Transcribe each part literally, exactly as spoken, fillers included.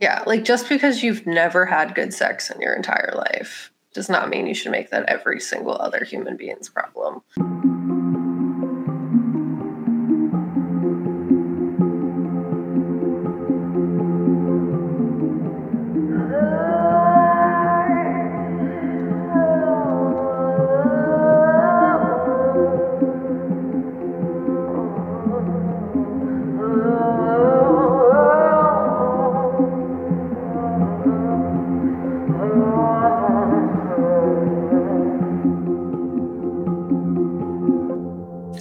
Yeah, like just because you've never had good sex in your entire life does not mean you should make that every single other human being's problem.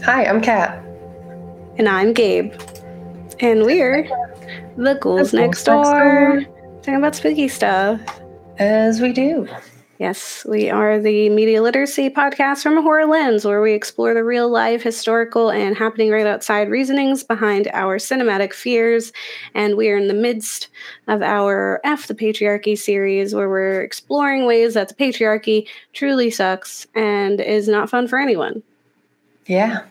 Hi, I'm Kat. And I'm Gabe. And we're the Ghouls Next Door, talking about spooky stuff. As we do. Yes, we are the media literacy podcast from a horror lens, where we explore the real life, historical, and happening right outside reasonings behind our cinematic fears. And we are in the midst of our F the Patriarchy series, where we're exploring ways that the patriarchy truly sucks and is not fun for anyone. Yeah,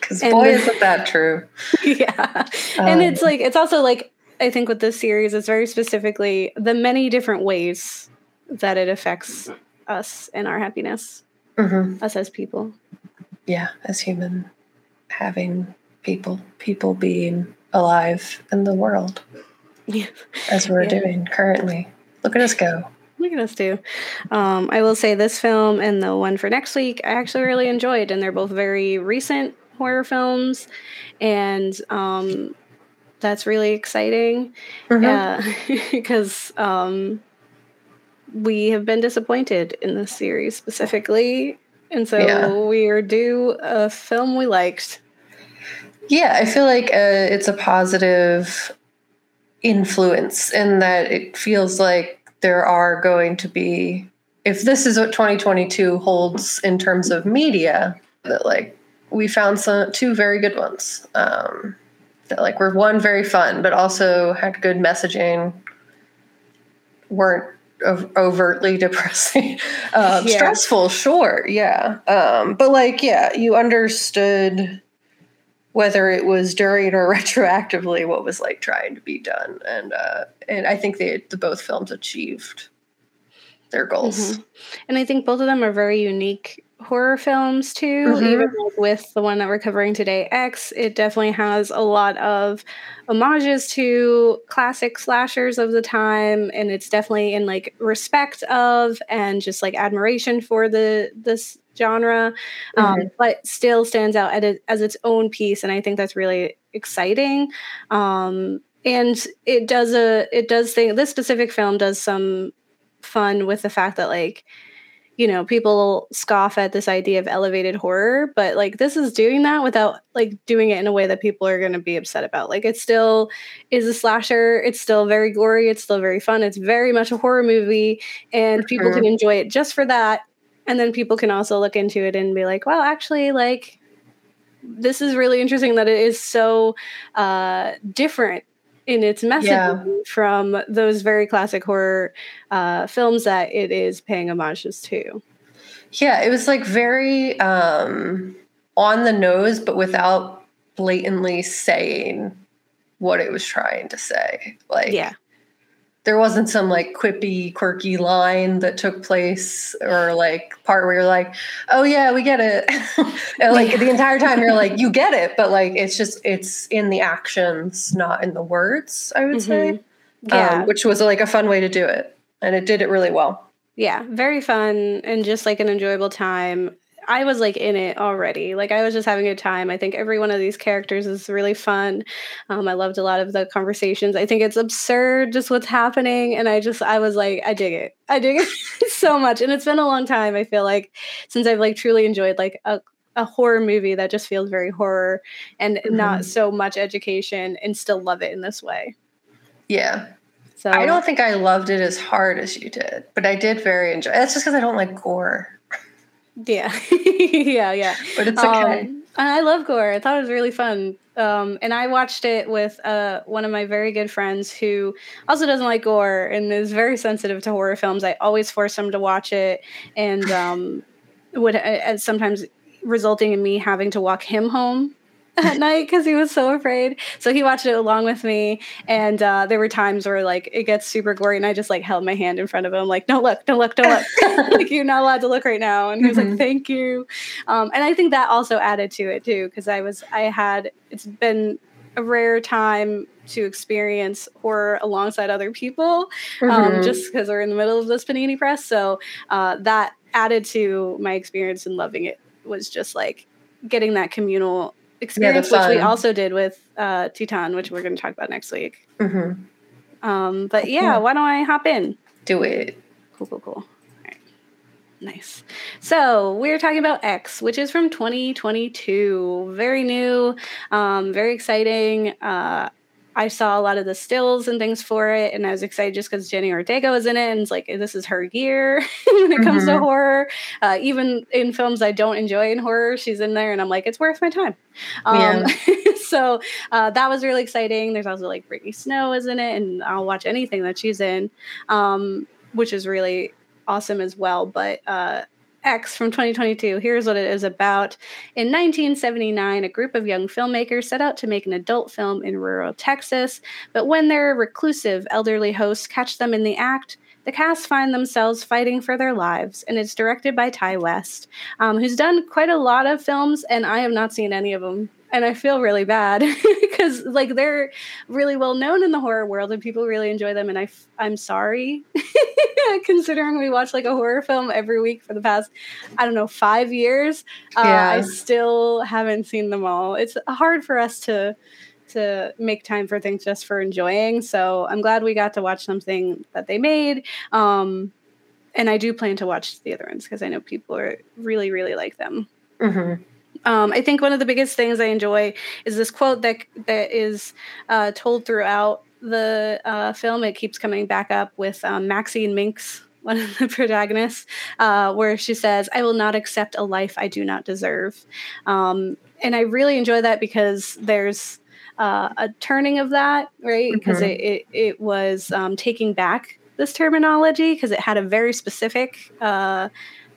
because boy, isn't that true. Yeah, um, and it's like, it's also like, I think with this series, it's very specifically the many different ways that it affects us and our happiness, mm-hmm. us as people. Yeah, as human, having people, people being alive in the world, yeah. as we're yeah. doing currently. Look at us go. Look at us do. Um, I will say this film and the one for next week, I actually really enjoyed, and they're both very recent horror films, and um, that's really exciting because mm-hmm. uh, um, we have been disappointed in this series specifically, and so yeah. we are due a film we liked. Yeah, I feel like uh, it's a positive influence in that it feels like there are going to be, if this is what twenty twenty-two holds in terms of media, that like we found some two very good ones um, that like were one very fun, but also had good messaging, weren't ov- overtly depressing, um, yeah. stressful, sure, yeah, um, but like yeah, you understood whether it was during or retroactively what was like trying to be done. And uh, and I think they, the both films achieved their goals. Mm-hmm. And I think both of them are very unique horror films too. Mm-hmm. Even like with the one that we're covering today, X, it definitely has a lot of homages to classic slashers of the time. And it's definitely in like respect of and just like admiration for the this genre, um, mm-hmm. but still stands out as its own piece, and I think that's really exciting. Um, and it does a it does thing. This specific film does some fun with the fact that like, you know, people scoff at this idea of elevated horror, but like this is doing that without like doing it in a way that people are going to be upset about. Like it still is a slasher. It's still very gory. It's still very fun. It's very much a horror movie, and mm-hmm. people can enjoy it just for that. And then people can also look into it and be like, wow, actually, like, this is really interesting that it is so uh, different in its messaging yeah. from those very classic horror uh, films that it is paying homages to. Yeah, it was, like, very um, on the nose, but without blatantly saying what it was trying to say. Like, yeah. There wasn't some like quippy, quirky line that took place or like part where you're like, oh yeah, we get it. And like yeah. the entire time you're like, you get it. But like, it's just, it's in the actions, not in the words, I would mm-hmm. say, yeah. um, which was like a fun way to do it. And it did it really well. Yeah. Very fun. And just like an enjoyable time. I was like in it already. Like I was just having a good time. I think every one of these characters is really fun. Um, I loved a lot of the conversations. I think it's absurd just what's happening. And I just, I was like, I dig it. I dig it so much. And it's been a long time, I feel like, since I've like truly enjoyed like a, a horror movie that just feels very horror and mm-hmm. not so much education, and still love it in this way. Yeah. So I don't think I loved it as hard as you did, but I did very enjoy it. That's just because I don't like gore. Yeah, yeah, yeah. But it's okay. Um, I love gore. I thought it was really fun. Um, and I watched it with uh, one of my very good friends who also doesn't like gore and is very sensitive to horror films. I always force him to watch it, and um, would uh, sometimes resulting in me having to walk him home at night because he was so afraid. So he watched it along with me. And uh, there were times where, like, it gets super gory. And I just, like, held my hand in front of him, like, don't look, don't look, don't look. Like, you're not allowed to look right now. And he was mm-hmm. like, thank you. Um, and I think that also added to it, too, because I was, I had, it's been a rare time to experience horror alongside other people, um, mm-hmm. just because we're in the middle of this panini press. So uh, that added to my experience and loving it was just like getting that communal experience, yeah, which we also did with uh, Teton, which we're going to talk about next week. Mm-hmm. Um, but yeah, why don't I hop in? Do it. Cool, cool, cool. All right. Nice. So we're talking about X, which is from twenty twenty-two. Very new, um, very exciting. Uh, I saw a lot of the stills and things for it, and I was excited just because Jenny Ortega was in it, and it's like, this is her year when it mm-hmm. comes to horror. Uh, even in films I don't enjoy in horror, she's in there, and I'm like, it's worth my time. Um, yeah. so uh, that was really exciting. There's also, like, Brittany Snow is in it, and I'll watch anything that she's in, um, which is really awesome as well. But uh, X from twenty twenty-two, here's what it is about. In nineteen seventy-nine, a group of young filmmakers set out to make an adult film in rural Texas, but when their reclusive elderly hosts catch them in the act, the cast find themselves fighting for their lives, and it's directed by Ty West, um, who's done quite a lot of films, and I have not seen any of them. And I feel really bad because, like, they're really well known in the horror world and people really enjoy them. And I, f- I'm sorry, considering we watch, like, a horror film every week for the past, I don't know, five years. Uh, yeah. I still haven't seen them all. It's hard for us to to make time for things just for enjoying. So I'm glad we got to watch something that they made. Um, and I do plan to watch the other ones because I know people are really, really like them. Mm-hmm. Um, I think one of the biggest things I enjoy is this quote that that is uh, told throughout the uh, film. It keeps coming back up with um, Maxine Minks, one of the protagonists, uh, where she says, "I will not accept a life I do not deserve." Um, and I really enjoy that because there's uh, a turning of that, right? Because mm-hmm. it, it, it was um, taking back this terminology because it had a very specific uh,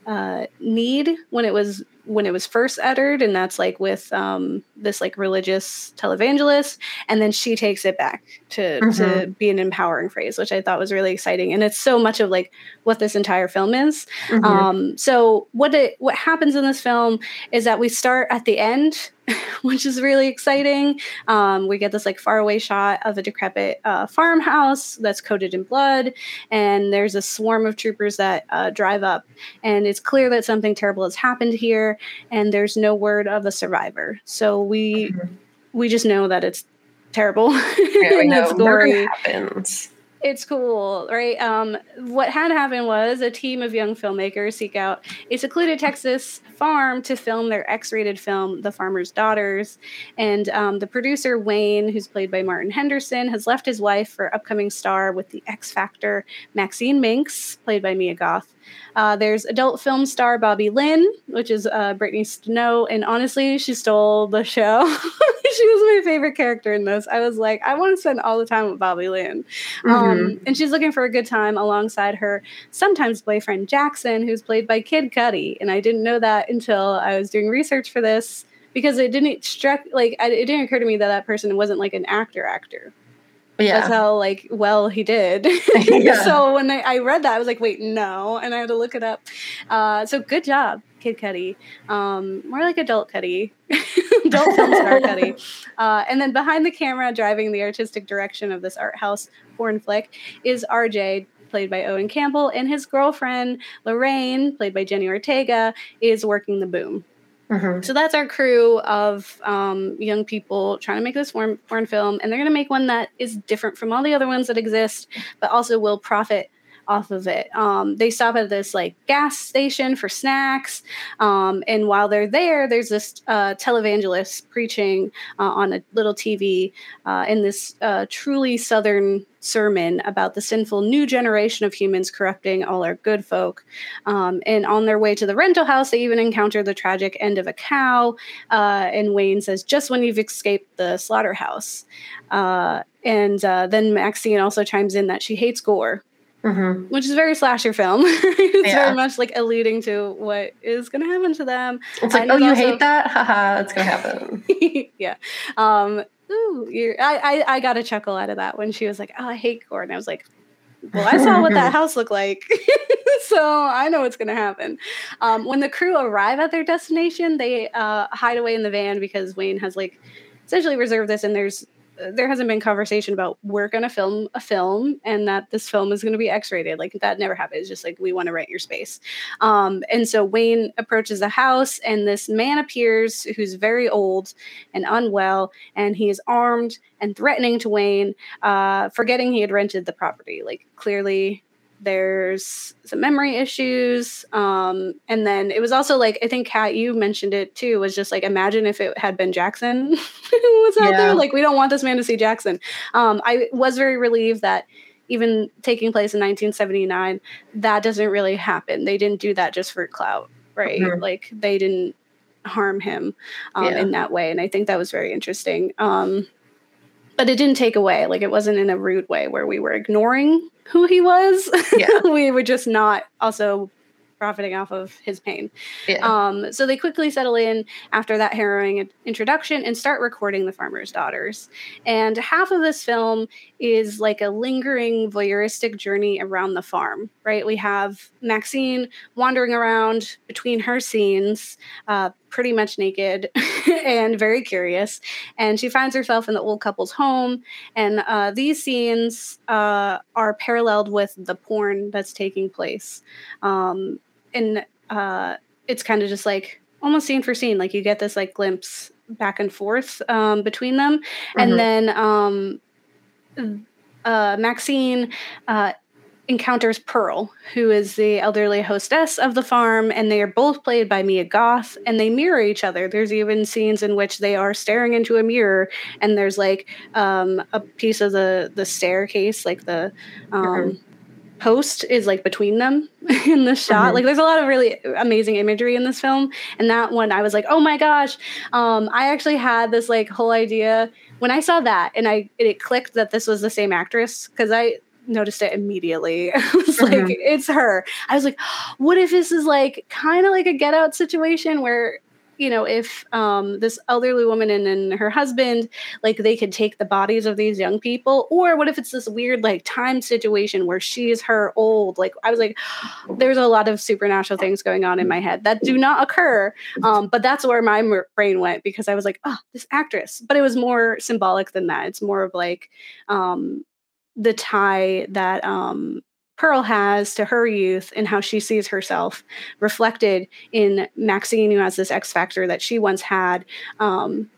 uh, need when it was when it was first uttered, and that's, like, with um, this, like, religious televangelist, and then she takes it back to, mm-hmm. to be an empowering phrase, which I thought was really exciting. And it's so much of, like, what this entire film is. Mm-hmm. Um, so what it, what happens in this film is that we start at the end, which is really exciting. Um, we get this, like, faraway shot of a decrepit uh, farmhouse that's coated in blood, and there's a swarm of troopers that uh, drive up, and it's clear that something terrible has happened here. And there's no word of a survivor, so we mm-hmm. we just know that it's terrible. Yeah, we know. It's gory. Happens. It's cool, right? Um, what had happened was a team of young filmmakers seek out a secluded Texas farm to film their X-rated film, The Farmer's Daughters. And um, the producer, Wayne, who's played by Martin Henderson, has left his wife for upcoming star with the X Factor, Maxine Minks, played by Mia Goth. Uh, there's adult film star Bobby Lynn, which is uh, Brittany Snow. And honestly, she stole the show. She was my favorite character in this. I was like, I want to spend all the time with Bobby Lynn. Mm-hmm. Um, and she's looking for a good time alongside her sometimes boyfriend Jackson, who's played by Kid Cudi. And I didn't know that until I was doing research for this because it didn't struck like it didn't occur to me that that person wasn't like an actor actor. Yeah. That's how, like, well he did. Yeah. So when I, I read that, I was like, wait, no. And I had to look it up. Uh, so good job, Kid Cudi. Um, more like adult Cudi. Adult film star Cudi. Uh, and then behind the camera, driving the artistic direction of this art house porn flick, is R J, played by Owen Campbell, and his girlfriend, Lorraine, played by Jenny Ortega, is working the boom. Mm-hmm. So that's our crew of um, young people trying to make this porn, porn film, and they're going to make one that is different from all the other ones that exist, but also will profit off of it. Um, they stop at this, like, gas station for snacks, um, and while they're there, there's this uh, televangelist preaching uh, on a little T V uh, in this uh, truly Southern sermon about the sinful new generation of humans corrupting all our good folk. Um, and on their way to the rental house, they even encounter the tragic end of a cow. Uh, and Wayne says, just when you've escaped the slaughterhouse. Uh, and uh, then Maxine also chimes in that she hates gore. Mm-hmm. Which is a very slasher film. It's yeah. very much like alluding to what is going to happen to them. It's like, and oh, it's you also, hate that? Haha, it's going to happen. yeah. Um, ooh, you're, I, I, I got a chuckle out of that when she was like, oh, I hate gore. And I was like, well, I saw what that house looked like. So I know what's going to happen. Um, when the crew arrive at their destination, they uh, hide away in the van because Wayne has like essentially reserved this, and there's there hasn't been conversation about we're going to film a film and that this film is going to be X-rated. Like that never happened. It's just like, we want to rent your space. Um, and so Wayne approaches the house and this man appears who's very old and unwell, and he is armed and threatening to Wayne, uh, forgetting he had rented the property. Like clearly there's some memory issues. Um, and then it was also like, I think Kat, you mentioned it too, was just like, imagine if it had been Jackson who was out yeah. there. Like, we don't want this man to see Jackson. Um, I was very relieved that even taking place in nineteen seventy-nine, that doesn't really happen. They didn't do that just for clout, right? Mm-hmm. Like they didn't harm him um, yeah. in that way. And I think that was very interesting. Um, but it didn't take away. Like it wasn't in a rude way where we were ignoring who he was. Yeah. We were just not also profiting off of his pain. Yeah. Um, so they quickly settle in after that harrowing introduction and start recording The Farmer's Daughters. And half of this film is like a lingering voyeuristic journey around the farm, right? We have Maxine wandering around between her scenes, uh, pretty much naked and very curious. And she finds herself in the old couple's home. And uh, these scenes uh, are paralleled with the porn that's taking place. Um, and uh, it's kind of just like almost scene for scene. Like you get this like glimpse back and forth um, between them. Mm-hmm. And then um, uh, Maxine uh, encounters Pearl, who is the elderly hostess of the farm, and they are both played by Mia Goth, and they mirror each other. There's even scenes in which they are staring into a mirror, and there's like um, a piece of the, the staircase, like the um, mm-hmm. post is like between them in the shot. Mm-hmm. Like there's a lot of really amazing imagery in this film, and that one I was like, oh my gosh. Um, I actually had this like whole idea when I saw that, and I it clicked that this was the same actress, because I noticed it immediately. I was mm-hmm. like, it's her. I was like, what if this is like kind of like a Get Out situation where, you know, if um, this elderly woman and, and her husband, like they could take the bodies of these young people, or what if it's this weird like time situation where she's her old, like I was like, there's a lot of supernatural things going on in my head that do not occur. Um, but that's where my m- brain went, because I was like, oh, this actress, but it was more symbolic than that. It's more of like, um, the tie that um, Pearl has to her youth and how she sees herself reflected in Maxine, who has this X factor that she once had, um,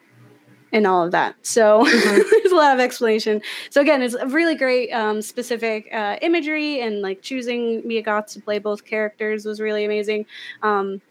and all of that. So mm-hmm. there's a lot of explanation. So again, it's a really great um, specific uh, imagery, and like choosing Mia Goth to play both characters was really amazing. Um,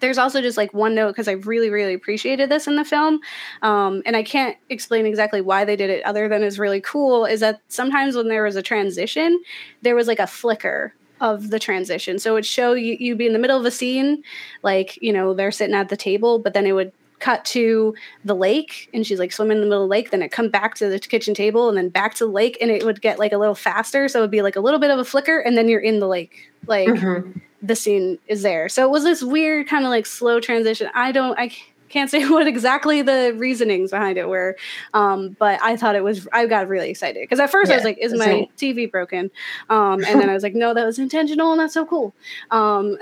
There's also just like one note, because I really, really appreciated this in the film. Um, and I can't explain exactly why they did it other than it's really cool, is that sometimes when there was a transition, there was like a flicker of the transition. So it would show you, you'd be in the middle of a scene, like, you know, they're sitting at the table, but then it would cut to the lake and she's like swimming in the middle of the lake, then it come back to the kitchen table and then back to the lake, and it would get like a little faster. So it would be like a little bit of a flicker, and then you're in the lake. Like mm-hmm. the scene is there. So it was this weird kind of like slow transition. I don't, I can't say what exactly the reasonings behind it were. Um, but I thought it was, I got really excited, because at first yeah, I was like, is my right. T V broken? Um, and then I was like, no, that was intentional. And that's so cool. Um,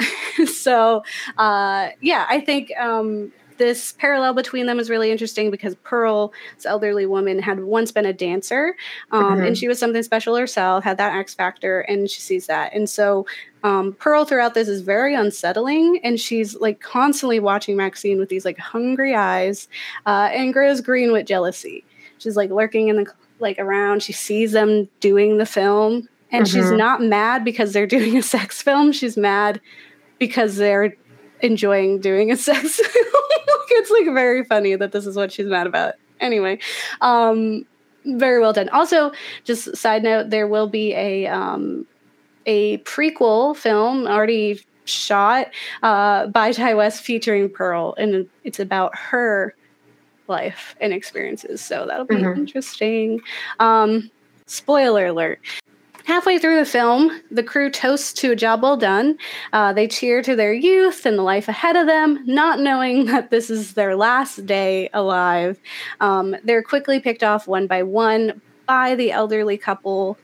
so, uh, yeah, I think, um, this parallel between them is really interesting, because Pearl, this elderly woman, had once been a dancer, um, mm-hmm. and she was something special herself, had that X factor, and she sees that. And so um, Pearl throughout this is very unsettling, and she's like constantly watching Maxine with these like hungry eyes, uh, and grows green with jealousy. She's like lurking in the like around. She sees them doing the film, and mm-hmm. she's not mad because they're doing a sex film. She's mad because they're enjoying doing a sex film. It's like very funny that this is what she's mad about. Anyway, um, very well done. Also, just side note, there will be a um, a prequel film already shot uh, by Ty West featuring Pearl, and it's about her life and experiences. So that'll be mm-hmm. interesting. Um, spoiler alert. Halfway through the film, the crew toasts to a job well done. Uh, they cheer to their youth and the life ahead of them, not knowing that this is their last day alive. Um, they're quickly picked off one by one by the elderly couple.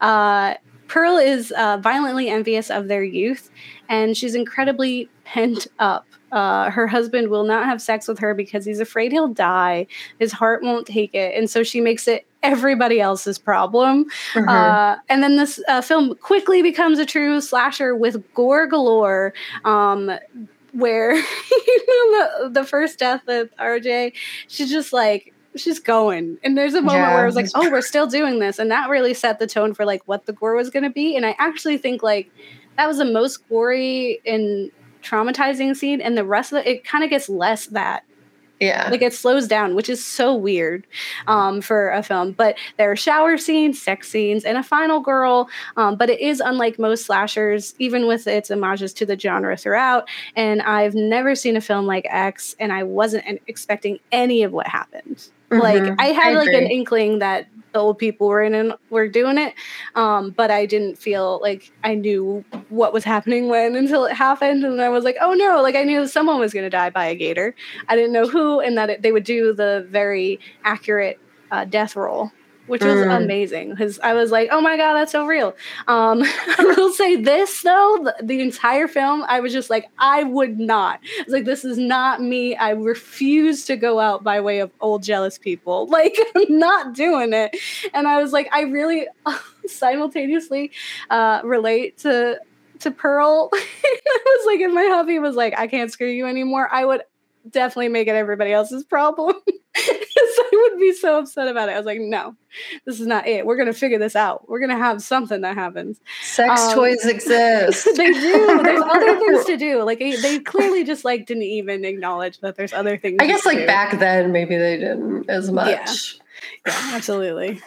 Uh, Pearl is uh, violently envious of their youth, and she's incredibly pent up. Uh, her husband will not have sex with her because he's afraid he'll die. His heart won't take it. And so she makes it everybody else's problem. Mm-hmm. Uh, and then this uh, film quickly becomes a true slasher with gore galore, um, where the, the first death with R J, she's just like, she's going. And there's a moment yeah, where I was like, oh, we're still doing this. And that really set the tone for like what the gore was going to be. And I actually think like that was the most gory and traumatizing scene, and the rest of it, it kind of gets less that. Yeah. Like it slows down, which is so weird um, for a film. But there are shower scenes, sex scenes, and a final girl. Um, but it is unlike most slashers, even with its homages to the genre throughout. And I've never seen a film like X, and I wasn't expecting any of what happened. Mm-hmm. Like I had I like an inkling that the old people were in and were doing it. Um, but I didn't feel like I knew what was happening when until it happened. And I was like, oh no, like I knew someone was going to die by a gator. I didn't know who, and that it, they would do the very accurate uh, death roll, which was mm. amazing. Because I was like, oh my God, that's so real. Um, I will say this though, the, the entire film, I was just like, I would not. I was like, this is not me. I refuse to go out by way of old jealous people. Like, I'm not doing it. And I was like, I really simultaneously uh, relate to, to Pearl. I was like, and my hubby was like, I can't screw you anymore. I would definitely make it everybody else's problem. I would be so upset about it. I was like, no, this is not it. We're going to figure this out. We're going to have something that happens. Sex um, toys exist. They do. There's other things to do. Like they, they clearly just like didn't even acknowledge that there's other things. I guess like do. Back then, maybe they didn't as much. Yeah, yeah absolutely.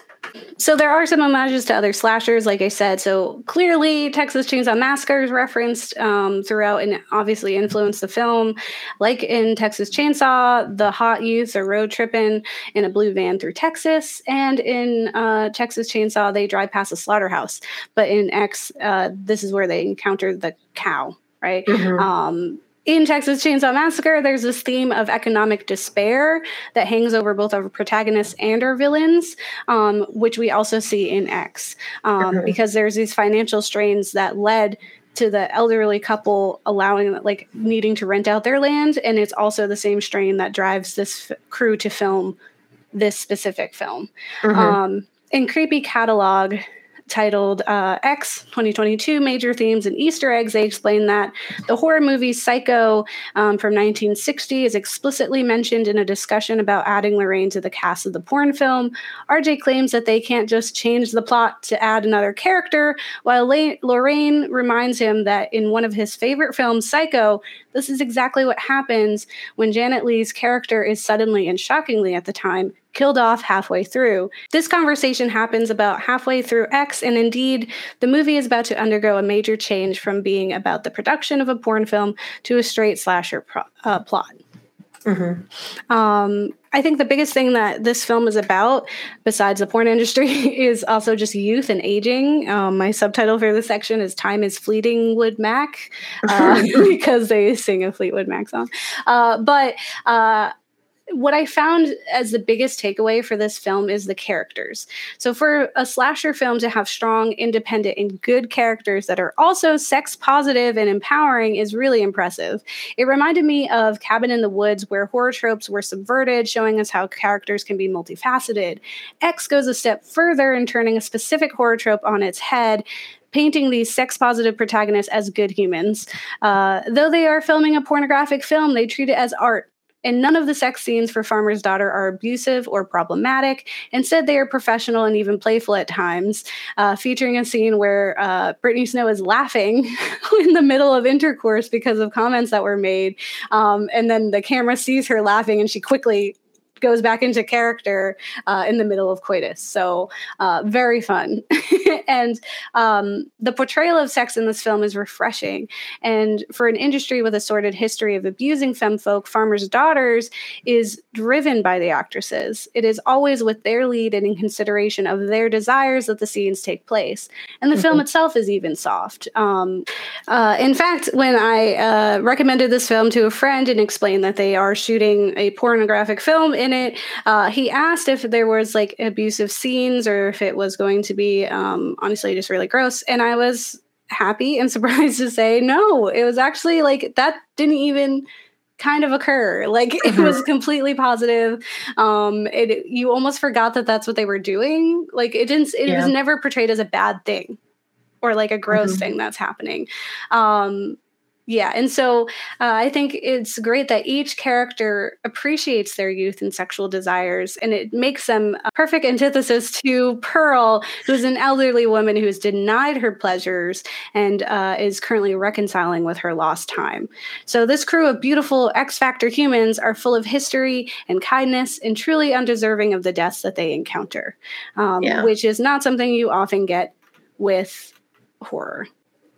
So there are some homages to other slashers, like I said. So clearly, Texas Chainsaw Massacre is referenced um, throughout and obviously influenced the film. Like in Texas Chainsaw, the hot youths are road tripping in a blue van through Texas. And in uh, Texas Chainsaw, they drive past a slaughterhouse. But in X, uh, this is where they encounter the cow, right? Mm-hmm. Um In Texas Chainsaw Massacre, there's this theme of economic despair that hangs over both our protagonists and our villains, um, which we also see in X, um, mm-hmm. because there's these financial strains that led to the elderly couple allowing, like, needing to rent out their land, and it's also the same strain that drives this f- crew to film this specific film. Mm-hmm. Um, in Creepy Catalog, titled uh, X twenty twenty-two Major Themes and Easter Eggs, they explain that the horror movie Psycho um, from nineteen sixty is explicitly mentioned in a discussion about adding Lorraine to the cast of the porn film. R J claims that they can't just change the plot to add another character, while La- Lorraine reminds him that in one of his favorite films, Psycho, this is exactly what happens when Janet Leigh's character is suddenly and shockingly at the time killed off halfway through. This conversation happens about halfway through X, and indeed, the movie is about to undergo a major change from being about the production of a porn film to a straight slasher pro- uh, plot. Mm-hmm. Um, I think the biggest thing that this film is about, besides the porn industry, is also just youth and aging. Um, my subtitle for this section is Time is Fleeting, Wood Mac, uh, because they sing a Fleetwood Mac song. Uh, but... Uh, What I found as the biggest takeaway for this film is the characters. So for a slasher film to have strong, independent, and good characters that are also sex positive and empowering is really impressive. It reminded me of Cabin in the Woods, where horror tropes were subverted, showing us how characters can be multifaceted. X goes a step further in turning a specific horror trope on its head, painting these sex-positive protagonists as good humans. Uh, though they are filming a pornographic film, they treat it as art. And none of the sex scenes for Farmer's Daughter are abusive or problematic. Instead, they are professional and even playful at times, uh, featuring a scene where uh, Brittany Snow is laughing in the middle of intercourse because of comments that were made. Um, and then the camera sees her laughing and she quickly goes back into character uh, in the middle of coitus. So uh, very fun. And um, the portrayal of sex in this film is refreshing. And for an industry with a sordid history of abusing femme folk, Farmer's Daughters is driven by the actresses. It is always with their lead and in consideration of their desires that the scenes take place. And the mm-hmm. film itself is even soft. Um, uh, in fact, when I uh, recommended this film to a friend and explained that they are shooting a pornographic film in it, uh, he asked if there was like abusive scenes or if it was going to be um, honestly just really gross. And I was happy and surprised to say, no, it was actually like that didn't even kind of occur. Like it was completely positive. Um, it, you almost forgot that that's what they were doing. Like it didn't, it yeah. was never portrayed as a bad thing or like a gross mm-hmm. thing that's happening. Um, Yeah. And so uh, I think it's great that each character appreciates their youth and sexual desires, and it makes them a perfect antithesis to Pearl, who's an elderly woman who's denied her pleasures and uh, is currently reconciling with her lost time. So this crew of beautiful X-Factor humans are full of history and kindness and truly undeserving of the deaths that they encounter, um, yeah. which is not something you often get with horror.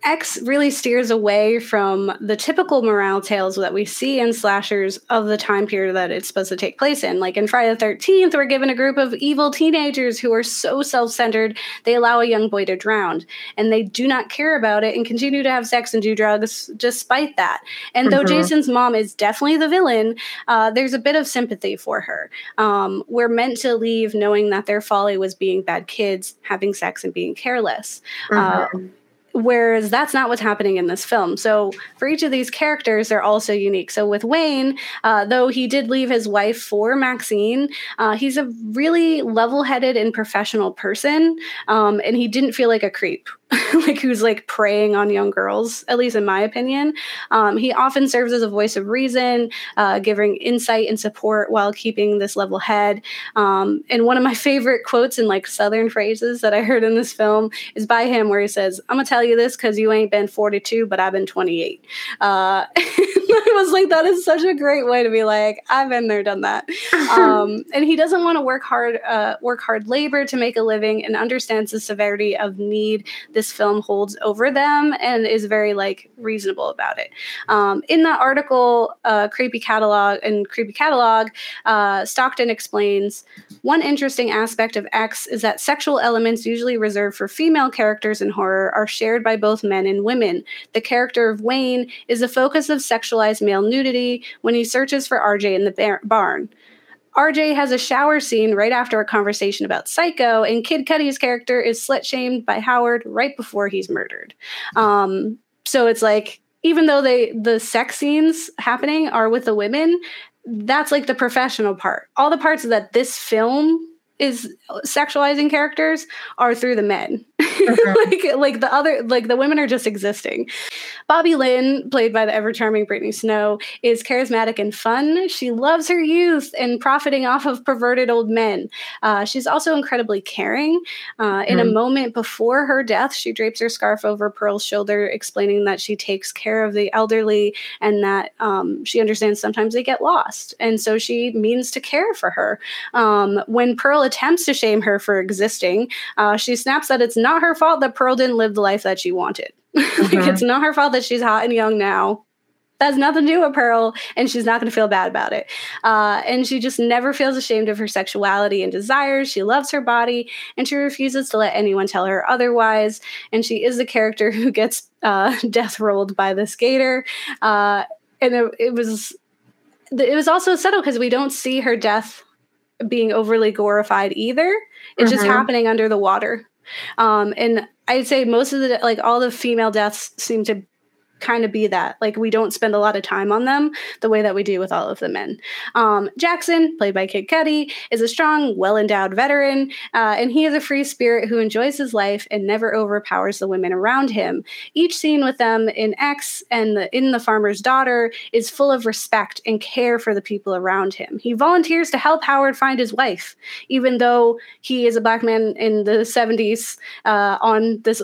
X really steers away from the typical morale tales that we see in slashers of the time period that it's supposed to take place in. Like in Friday the thirteenth, we're given a group of evil teenagers who are so self-centered, they allow a young boy to drown. And they do not care about it and continue to have sex and do drugs despite that. And mm-hmm. though Jason's mom is definitely the villain, uh, there's a bit of sympathy for her. Um, we're meant to leave knowing that their folly was being bad kids, having sex, and being careless. Mm-hmm. Uh, Whereas that's not what's happening in this film. So for each of these characters, they're also unique. So with Wayne, uh, though he did leave his wife for Maxine, uh, he's a really level-headed and professional person. Um, and he didn't feel like a creep, like who's like preying on young girls, at least in my opinion. Um, he often serves as a voice of reason, uh, giving insight and support while keeping this level head. Um, and one of my favorite quotes and like Southern phrases that I heard in this film is by him where he says, "I'm going to tell you this because you ain't been forty-two, but I've been twenty-eight. Uh, I was like, that is such a great way to be like, I've been there, done that. Um, and he doesn't want to work hard, uh, work hard labor to make a living, and understands the severity of need this film holds over them, and is very like reasonable about it. Um, in that article, uh, Creepy Catalog and Creepy Catalog, uh, Stockton explains one interesting aspect of X is that sexual elements usually reserved for female characters in horror are shared by both men and women. The character of Wayne is the focus of sexualized male nudity when he searches for R J in the bar- barn. R J has a shower scene right after a conversation about Psycho, and Kid Cudi's character is slut-shamed by Howard right before he's murdered. Um, so it's like, even though they the sex scenes happening are with the women, that's like the professional part. All the parts that this film is sexualizing characters are through the men. like like the other like the women are just existing. Bobby Lynn, played by the ever charming Brittany Snow, is charismatic and fun. She loves her youth and profiting off of perverted old men. Uh, she's also incredibly caring. Uh, in mm. a moment before her death, she drapes her scarf over Pearl's shoulder, explaining that she takes care of the elderly and that um, she understands sometimes they get lost. And so she means to care for her. Um, when Pearl attempts to shame her for existing, uh, she snaps that it's not her fault that Pearl didn't live the life that she wanted. Mm-hmm. Like, it's not her fault that she's hot and young now. That's nothing to do with Pearl, and she's not going to feel bad about it. Uh, and she just never feels ashamed of her sexuality and desires. She loves her body, and she refuses to let anyone tell her otherwise. And she is the character who gets uh, death rolled by the skater. Uh, and it, it was it was also subtle because we don't see her death being overly glorified either. It's mm-hmm. just happening under the water. Um, and I'd say most of the, like all the female deaths seem to kind of be that. Like we don't spend a lot of time on them the way that we do with all of the men. Um, Jackson, played by Kid Cudi, is a strong, well-endowed veteran, uh, and he is a free spirit who enjoys his life and never overpowers the women around him. Each scene with them in X and the, in The Farmer's Daughter is full of respect and care for the people around him. He volunteers to help Howard find his wife, even though he is a black man in the seventies uh, on this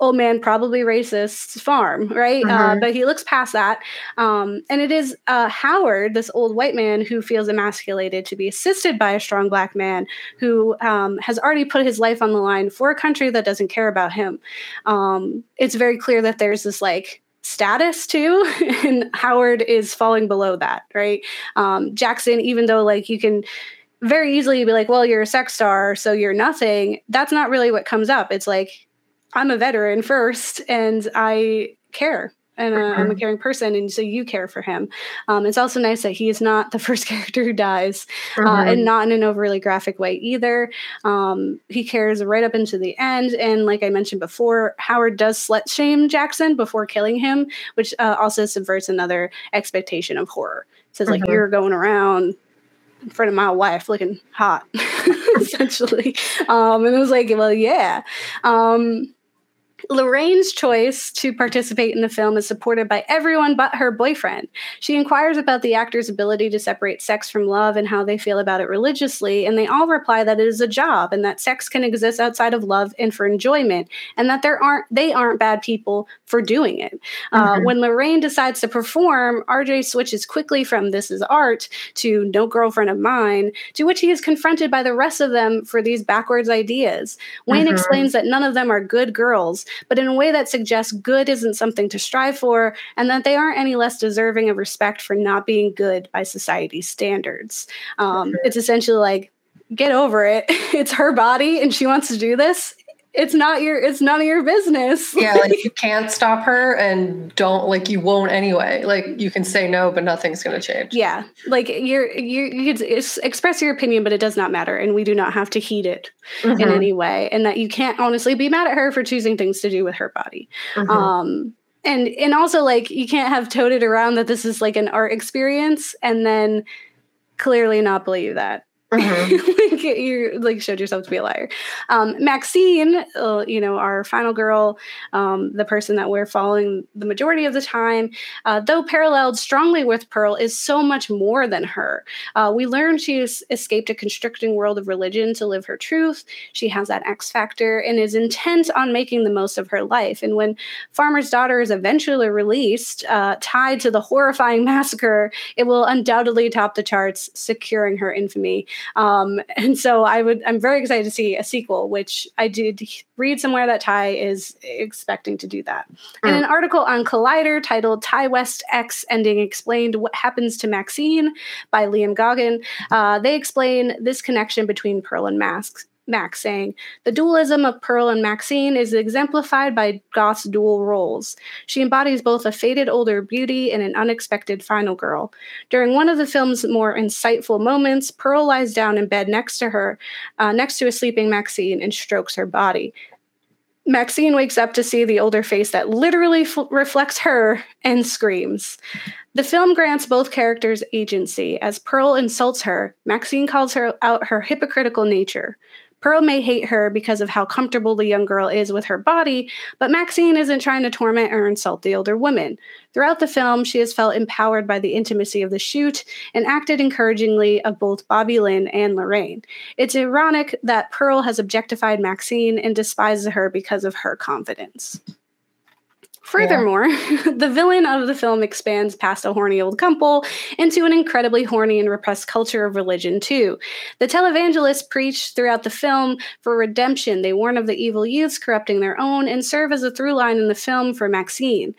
old man, probably racist farm, right? Mm-hmm. Uh, but he looks past that. Um, and it is uh, Howard, this old white man who feels emasculated, to be assisted by a strong black man who um, has already put his life on the line for a country that doesn't care about him. Um, it's very clear that there's this like status too, and Howard is falling below that, right? Um, Jackson, even though like you can very easily be like, well, you're a sex star, so you're nothing. That's not really what comes up. It's like, I'm a veteran first, and I care, and uh, mm-hmm. I'm a caring person, and so you care for him. Um, it's also nice that he is not the first character who dies, mm-hmm. uh, and not in an overly graphic way either. Um, he cares right up into the end, and like I mentioned before, Howard does slut-shame Jackson before killing him, which uh, also subverts another expectation of horror. It says, mm-hmm. like, you're going around in front of my wife looking hot, essentially. Um, and it was like, well, yeah. Um, Lorraine's choice to participate in the film is supported by everyone but her boyfriend. She inquires about the actor's ability to separate sex from love and how they feel about it religiously, and they all reply that it is a job and that sex can exist outside of love and for enjoyment, and that there aren't they aren't bad people for doing it. Mm-hmm. Uh, when Lorraine decides to perform, R J switches quickly from this is art to no girlfriend of mine, to which he is confronted by the rest of them for these backwards ideas. Wayne mm-hmm. explains that none of them are good girls, but in a way that suggests good isn't something to strive for and that they aren't any less deserving of respect for not being good by society's standards. Um, it's essentially like, get over it. It's her body and she wants to do this. It's not your, it's none of your business. Yeah, like you can't stop her and don't, like you won't anyway. Like you can say no, but nothing's going to change. Yeah, like you're, you you could express your opinion, but it does not matter. And we do not have to heed it mm-hmm. in any way. And that you can't honestly be mad at her for choosing things to do with her body. Mm-hmm. Um, and, and also like you can't have toted around that this is like an art experience and then clearly not believe that. Mm-hmm. like you like showed yourself to be a liar. Um, Maxine, uh, you know, our final girl, um, the person that we're following the majority of the time, uh, though paralleled strongly with Pearl, is so much more than her. Uh, we learn she has escaped a constricting world of religion to live her truth. She has that X factor and is intent on making the most of her life. And when Farmer's Daughter is eventually released, uh, tied to the horrifying massacre, it will undoubtedly top the charts, securing her infamy. Um, and so I would, I'm very excited to see a sequel, which I did read somewhere that Ty is expecting to do that. Mm. In an article on Collider titled Ty West X Ending Explained What Happens to Maxine by Liam Goggin, uh, they explain this connection between Pearl and Max, Max saying, the dualism of Pearl and Maxine is exemplified by Goth's dual roles. She embodies both a faded older beauty and an unexpected final girl. During one of the film's more insightful moments, Pearl lies down in bed next to her, uh, next to a sleeping Maxine, and strokes her body. Maxine wakes up to see the older face that literally f- reflects her and screams. The film grants both characters agency. As Pearl insults her, Maxine calls her out her hypocritical nature. Pearl may hate her because of how comfortable the young girl is with her body, but Maxine isn't trying to torment or insult the older woman. Throughout the film, she has felt empowered by the intimacy of the shoot and acted encouragingly of both Bobby Lynn and Lorraine. It's ironic that Pearl has objectified Maxine and despises her because of her confidence. Furthermore, yeah. the villain of the film expands past a horny old couple into an incredibly horny and repressed culture of religion, too. The televangelists preach throughout the film for redemption. They warn of the evil youths corrupting their own and serve as a through line in the film for Maxine.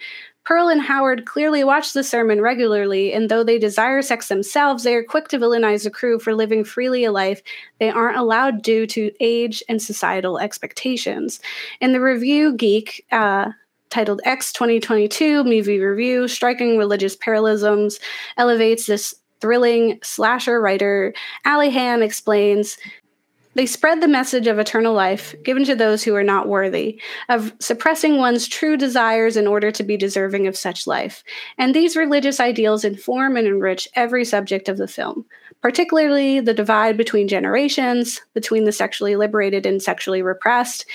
Pearl and Howard clearly watch the sermon regularly, and though they desire sex themselves, they are quick to villainize the crew for living freely a life they aren't allowed due to age and societal expectations. In the review, Geek, uh... titled X twenty twenty-two Movie Review, Striking Religious Parallelisms, elevates this thrilling slasher writer. Allie Ham explains, they spread the message of eternal life given to those who are not worthy, of suppressing one's true desires in order to be deserving of such life. And these religious ideals inform and enrich every subject of the film, particularly the divide between generations, between the sexually liberated and sexually repressed.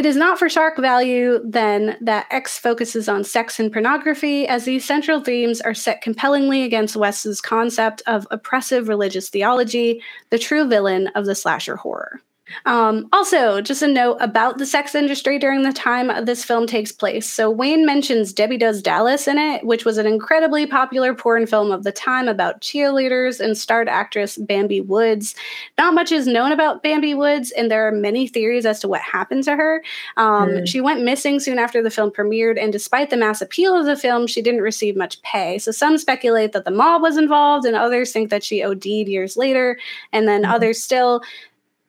It is not for shock value, then, that X focuses on sex and pornography, as these central themes are set compellingly against West's concept of oppressive religious theology, the true villain of the slasher horror. Um, also, just a note about the sex industry during the time this film takes place. So Wayne mentions Debbie Does Dallas in it, which was an incredibly popular porn film of the time about cheerleaders and starred actress Bambi Woods. Not much is known about Bambi Woods, and there are many theories as to what happened to her. Um, mm. She went missing soon after the film premiered, and despite the mass appeal of the film, she didn't receive much pay. So some speculate that the mob was involved, and others think that she OD'd years later, and then mm. others still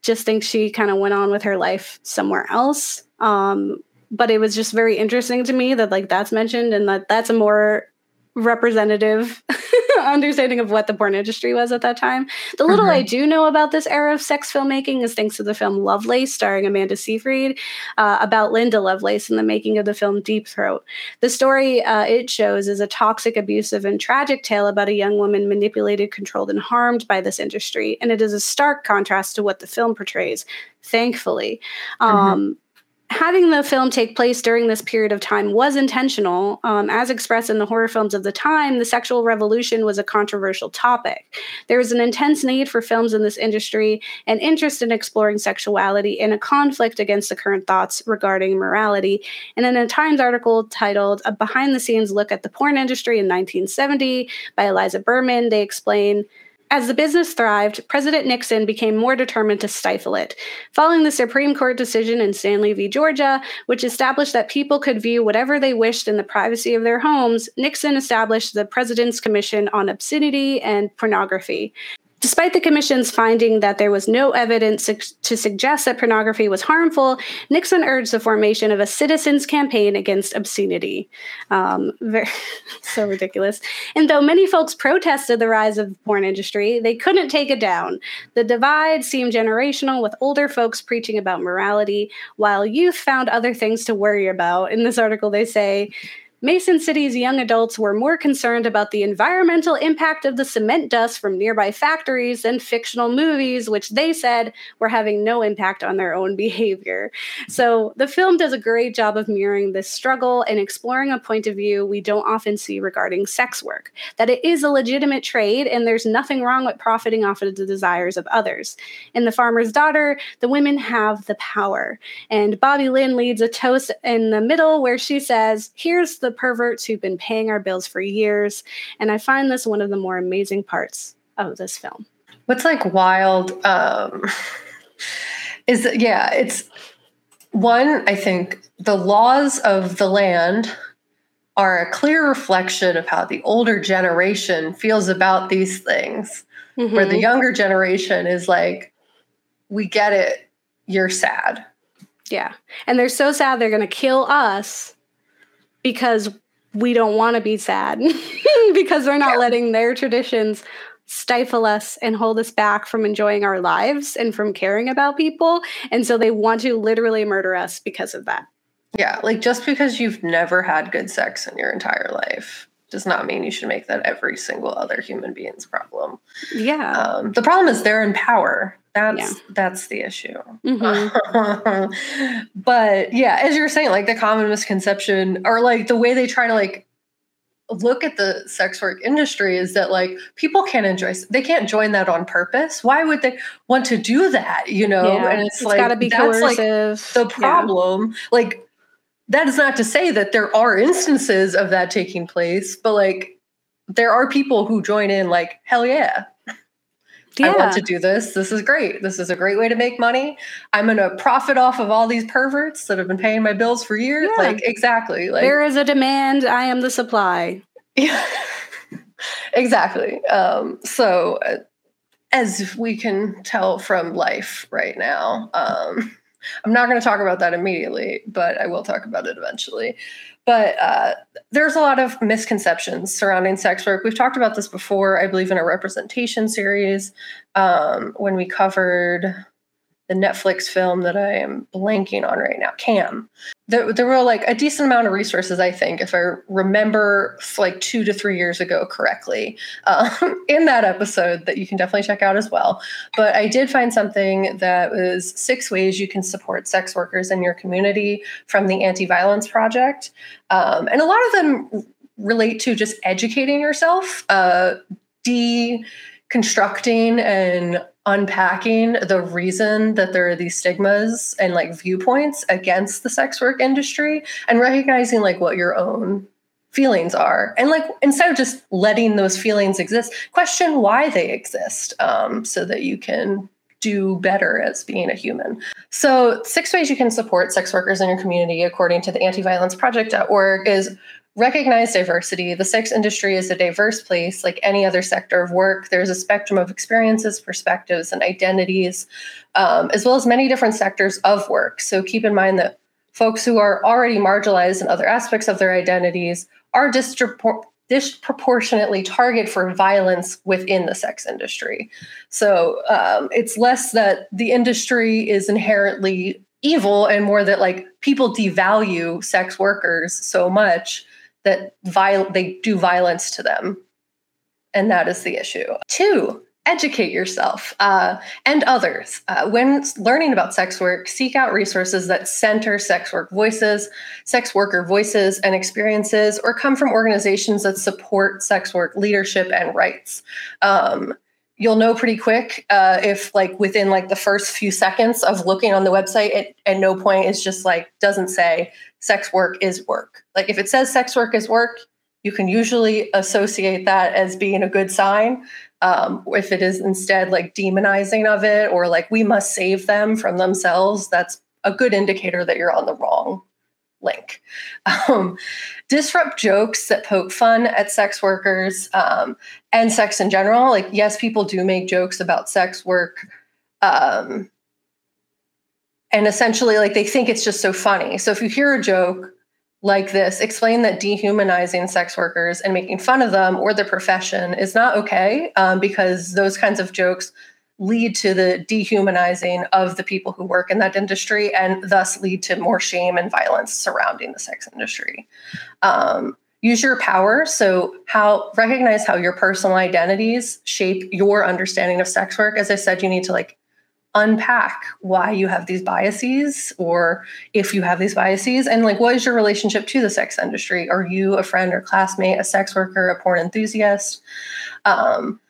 just think she kind of went on with her life somewhere else. Um, but it was just very interesting to me that like that's mentioned and that that's a more representative understanding of what the porn industry was at that time. The little uh-huh. I do know about this era of sex filmmaking is thanks to the film Lovelace, starring Amanda Seyfried, uh, about Linda Lovelace and the making of the film Deep Throat. The story uh, it shows is a toxic, abusive, and tragic tale about a young woman manipulated, controlled, and harmed by this industry. And it is a stark contrast to what the film portrays, thankfully. Um, uh-huh. Having the film take place during this period of time was intentional. Um, as expressed in the horror films of the time, the sexual revolution was a controversial topic. There was an intense need for films in this industry, an interest in exploring sexuality, and a conflict against the current thoughts regarding morality. And in a Times article titled "A Behind-the-Scenes Look at the Porn Industry in nineteen seventy" by Eliza Berman, they explain, as the business thrived, President Nixon became more determined to stifle it. Following the Supreme Court decision in Stanley v. Georgia, which established that people could view whatever they wished in the privacy of their homes, Nixon established the President's Commission on Obscenity and Pornography. Despite the commission's finding that there was no evidence su- to suggest that pornography was harmful, Nixon urged the formation of a citizens' campaign against obscenity. Um, very, so ridiculous. And though many folks protested the rise of the porn industry, they couldn't take it down. The divide seemed generational, with older folks preaching about morality, while youth found other things to worry about. In this article, they say, Mason City's young adults were more concerned about the environmental impact of the cement dust from nearby factories than fictional movies, which they said were having no impact on their own behavior. So the film does a great job of mirroring this struggle and exploring a point of view we don't often see regarding sex work, that it is a legitimate trade and there's nothing wrong with profiting off of the desires of others. In The Farmer's Daughter, the women have the power. And Bobby Lynn leads a toast in the middle where she says, here's the perverts who've been paying our bills for years. And I find this one of the more amazing parts of this film. What's like wild um, is, yeah, it's one, I think the laws of the land are a clear reflection of how the older generation feels about these things, mm-hmm. where the younger generation is like, we get it, you're sad. Yeah. And they're so sad they're going to kill us, because we don't want to be sad, because they're not yeah. letting their traditions stifle us and hold us back from enjoying our lives and from caring about people. And so they want to literally murder us because of that. Yeah, like just because you've never had good sex in your entire life does not mean you should make that every single other human being's problem. Yeah. Um, the problem is they're in power. That's yeah. that's the issue. Mm-hmm. But yeah, as you were saying, like the common misconception or like the way they try to like look at the sex work industry is that like people can't enjoy, they can't join that on purpose. Why would they want to do that? You know, yeah. and it's, it's like gotta be that's coercive. Like the problem. Yeah. Like that is not to say that there are instances of that taking place, but like there are people who join in like, hell yeah. Yeah. I want to do this. This is great. This is a great way to make money. I'm going to profit off of all these perverts that have been paying my bills for years. Yeah. Like, exactly. Like, there is a demand. I am the supply. Yeah, exactly. Um, so uh, as we can tell from life right now, um, I'm not going to talk about that immediately, but I will talk about it eventually. But uh, there's a lot of misconceptions surrounding sex work. We've talked about this before, I believe, in a representation series um, when we covered the Netflix film that I am blanking on right now, Cam. There, there were like a decent amount of resources, I think, if I remember like two to three years ago correctly, um, in that episode that you can definitely check out as well. But I did find something that was six ways you can support sex workers in your community from the Anti-Violence Project. Um, and a lot of them relate to just educating yourself, uh, de- constructing and unpacking the reason that there are these stigmas and like viewpoints against the sex work industry, and recognizing like what your own feelings are, and like instead of just letting those feelings exist, question why they exist, um, so that you can do better as being a human. So six ways you can support sex workers in your community, according to the anti violence project dot org, is recognize diversity. The sex industry is a diverse place, like any other sector of work. There's a spectrum of experiences, perspectives, and identities, um, as well as many different sectors of work. So keep in mind that folks who are already marginalized in other aspects of their identities are distrapor- disproportionately targeted for violence within the sex industry. So um, it's less that the industry is inherently evil and more that like people devalue sex workers so much that viol- they do violence to them. And that is the issue. Two, educate yourself uh, and others. Uh, when learning about sex work, seek out resources that center sex work voices, sex worker voices and experiences, or come from organizations that support sex work leadership and rights. Um, you'll know pretty quick uh, if like within like the first few seconds of looking on the website, it at no point is just like, doesn't say sex work is work. Like if it says sex work is work, you can usually associate that as being a good sign. Um, if it is instead like demonizing of it or like we must save them from themselves, that's a good indicator that you're on the wrong link. Um, disrupt jokes that poke fun at sex workers um, and sex in general. Like, yes, people do make jokes about sex work. Um, and essentially, like, they think it's just so funny. So if you hear a joke like this, explain that dehumanizing sex workers and making fun of them or their profession is not okay, um, because those kinds of jokes lead to the dehumanizing of the people who work in that industry and thus lead to more shame and violence surrounding the sex industry. Um, use your power. So how recognize how your personal identities shape your understanding of sex work. As I said, you need to like unpack why you have these biases, or if you have these biases, and like, what is your relationship to the sex industry? Are you a friend or classmate, a sex worker, a porn enthusiast? Um,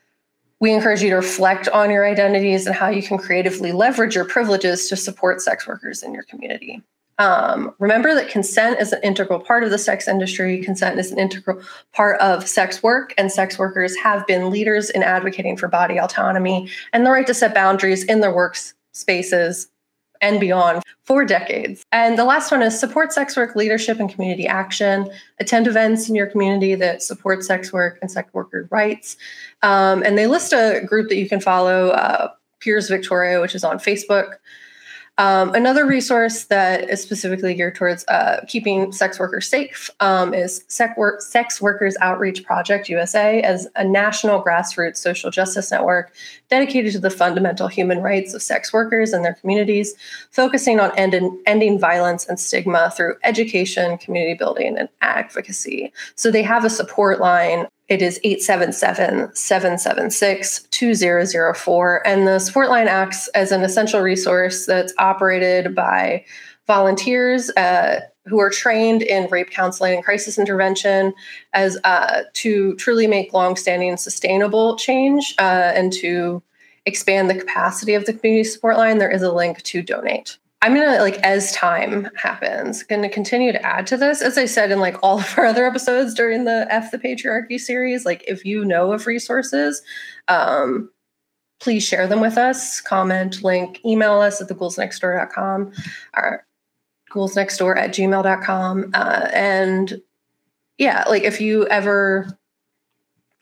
we encourage you to reflect on your identities and how you can creatively leverage your privileges to support sex workers in your community. Um, remember that consent is an integral part of the sex industry. Consent is an integral part of sex work, and sex workers have been leaders in advocating for body autonomy and the right to set boundaries in their workspaces and beyond for decades. And the last one is support sex work leadership and community action. Attend events in your community that support sex work and sex worker rights. Um, and they list a group that you can follow, uh, Peers Victoria, which is on Facebook. Um, another resource that is specifically geared towards uh, keeping sex workers safe um, is Sex Work, Sex Workers Outreach Project U S A, as a national grassroots social justice network dedicated to the fundamental human rights of sex workers and their communities, focusing on end in, ending violence and stigma through education, community building, and advocacy. So they have a support line. It is eight seven seven, seven seven six, two zero zero four. And the support line acts as an essential resource that's operated by volunteers uh, who are trained in rape counseling and crisis intervention as uh, to truly make longstanding sustainable change uh, and to expand the capacity of the community support line. There is a link to donate. I'm going to, like, as time happens, going to continue to add to this. As I said in, like, all of our other episodes during the F the Patriarchy series, like, if you know of resources, um, please share them with us. Comment, link, email us at the ghouls next door dot com or ghouls next door at gmail dot com. Uh, and, yeah, like, if you ever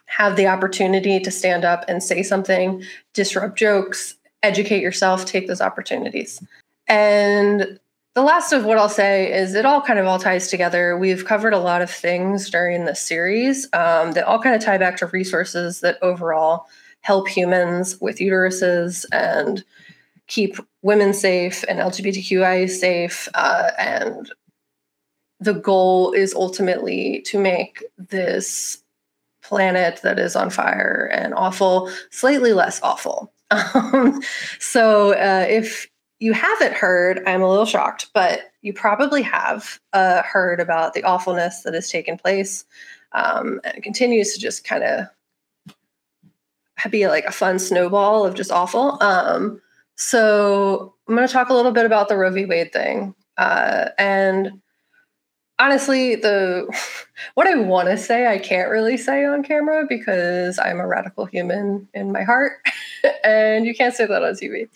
have the opportunity to stand up and say something, disrupt jokes, educate yourself, take those opportunities. And the last of what I'll say is it all kind of all ties together. We've covered a lot of things during this series um, that all kind of tie back to resources that overall help humans with uteruses and keep women safe and L G B T Q I A safe. Uh, and the goal is ultimately to make this planet that is on fire and awful slightly less awful. Um, so uh, if you haven't heard, I'm a little shocked, but you probably have uh, heard about the awfulness that has taken place um, and continues to just kind of be like a fun snowball of just awful. Um, so I'm going to talk a little bit about the Roe v. Wade thing. Uh, and honestly, the what I want to say, I can't really say on camera because I'm a radical human in my heart. And you can't say that on T V.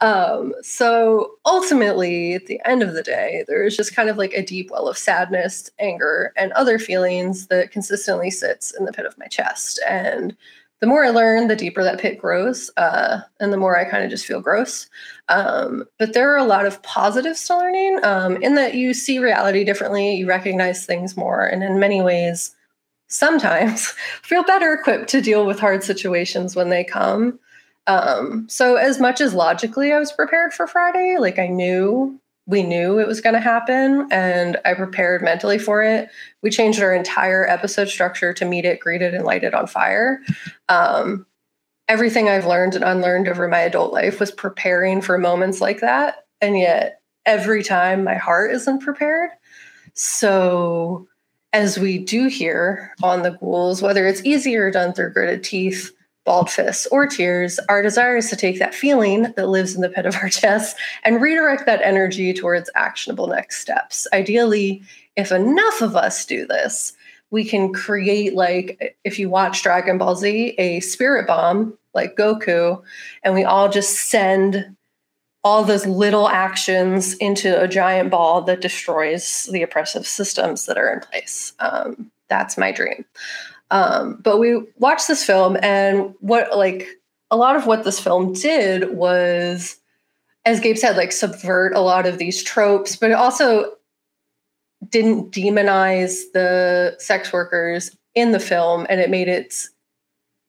Um, so ultimately, at the end of the day, there is just kind of like a deep well of sadness, anger, and other feelings that consistently sits in the pit of my chest. And the more I learn, the deeper that pit grows, uh, and the more I kind of just feel gross. Um, but there are a lot of positives to learning, um, in that you see reality differently, you recognize things more, and in many ways, sometimes feel better equipped to deal with hard situations when they come. Um, so as much as logically I was prepared for Friday, like I knew, we knew it was going to happen, and I prepared mentally for it. We changed our entire episode structure to meet it, greet it, and light it on fire. Um, everything I've learned and unlearned over my adult life was preparing for moments like that. And yet every time my heart isn't prepared. So as we do here on The Ghouls, whether it's easier done through gritted teeth, bald fists, or tears, our desire is to take that feeling that lives in the pit of our chest and redirect that energy towards actionable next steps. Ideally, if enough of us do this, we can create, like, if you watch Dragon Ball Z, a spirit bomb like Goku, and we all just send all those little actions into a giant ball that destroys the oppressive systems that are in place. Um, that's my dream. Um, but we watched this film, and what, like, a lot of what this film did was, as Gabe said, like, subvert a lot of these tropes, but it also didn't demonize the sex workers in the film. And it made it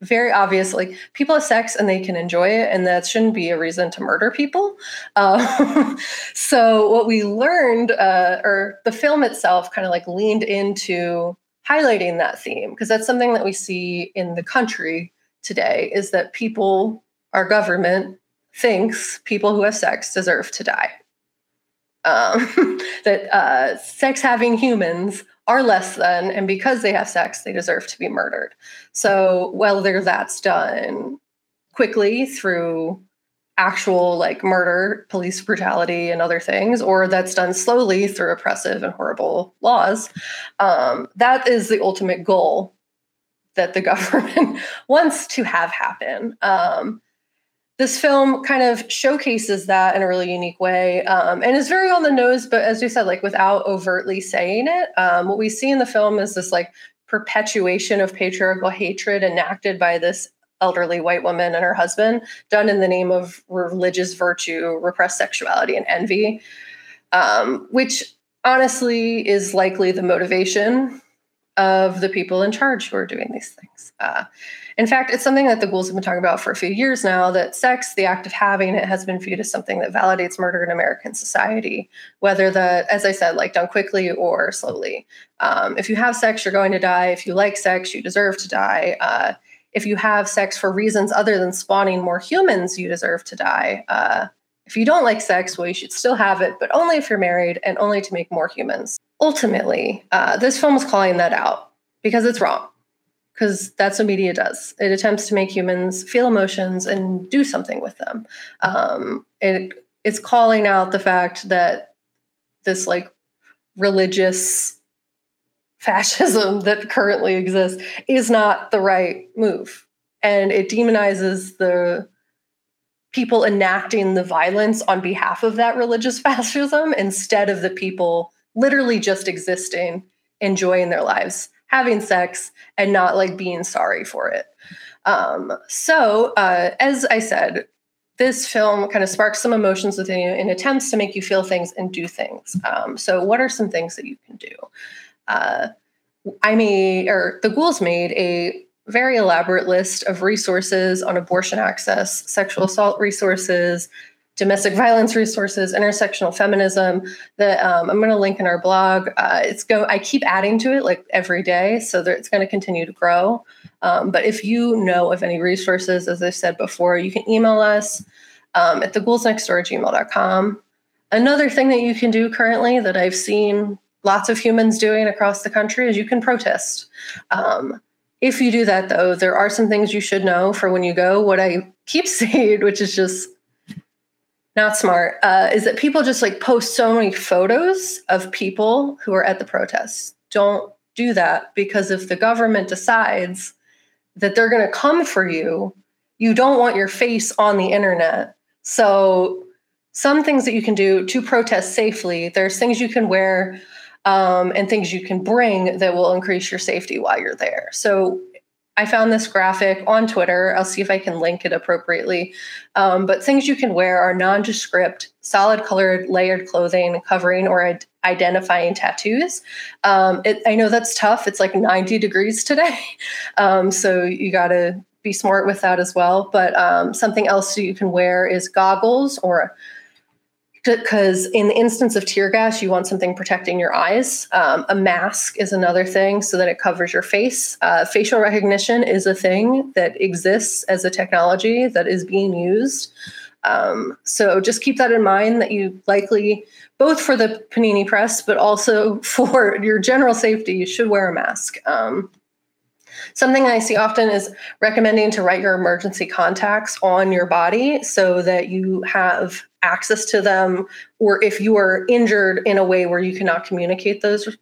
very obvious, like, people have sex and they can enjoy it, and that shouldn't be a reason to murder people. Um, so what we learned, uh, or the film itself kind of like leaned into highlighting that theme, because that's something that we see in the country today, is that people, our government thinks people who have sex deserve to die. Um, that uh, sex having humans are less than, and because they have sex, they deserve to be murdered. So whether that's done quickly through actual like murder, police brutality, and other things, or that's done slowly through oppressive and horrible laws. Um, that is the ultimate goal that the government wants to have happen. Um, this film kind of showcases that in a really unique way, um, and is very on the nose, but as we said, like, without overtly saying it. Um, what we see in the film is this like perpetuation of patriarchal hatred enacted by this elderly white woman and her husband, done in the name of religious virtue, repressed sexuality, and envy, um, which honestly is likely the motivation of the people in charge who are doing these things. Uh, in fact, it's something that the Ghouls have been talking about for a few years now, that sex, the act of having it, has been viewed as something that validates murder in American society, whether that, as I said, like done quickly or slowly. Um, if you have sex, you're going to die. If you like sex, you deserve to die. Uh, If you have sex for reasons other than spawning more humans, you deserve to die. Uh, if you don't like sex, well, you should still have it, but only if you're married and only to make more humans. Ultimately, uh, this film is calling that out because it's wrong, because that's what media does. It attempts to make humans feel emotions and do something with them. Um, it, it's calling out the fact that this like religious fascism that currently exists is not the right move. And it demonizes the people enacting the violence on behalf of that religious fascism instead of the people literally just existing, enjoying their lives, having sex, and not like being sorry for it. Um, so, uh, as I said, this film kind of sparks some emotions within you and attempts to make you feel things and do things. Um, so what are some things that you can do? Uh, I made, or the Ghouls made, a very elaborate list of resources on abortion access, sexual assault resources, domestic violence resources, intersectional feminism that um, I'm going to link in our blog. Uh, it's go. I keep adding to it like every day, so that it's going to continue to grow. Um, but if you know of any resources, as I've said before, you can email us um, at the ghouls next door at gmail dot com. Another thing that you can do currently that I've seen lots of humans doing across the country is you can protest. Um, If you do that, though, there are some things you should know for when you go. What I keep seeing, which is just not smart, uh, is that people just like post so many photos of people who are at the protests. Don't do that, because if the government decides that they're going to come for you, you don't want your face on the internet. So some things that you can do to protest safely, there's things you can wear Um, and things you can bring that will increase your safety while you're there. So I found this graphic on Twitter. I'll see if I can link it appropriately. Um, but things you can wear are nondescript, solid colored, layered clothing, covering or ad- identifying tattoos. Um, it, I know that's tough. It's like ninety degrees today. Um, so you got to be smart with that as well. But um, something else you can wear is goggles, or because in the instance of tear gas, you want something protecting your eyes. Um, a mask is another thing, so that it covers your face. Uh, facial recognition is a thing that exists as a technology that is being used. Um, so just keep that in mind, that you likely, both for the Panini Press, but also for your general safety, you should wear a mask. Um, Something I see often is recommending to write your emergency contacts on your body so that you have access to them, or if you are injured in a way where you cannot communicate those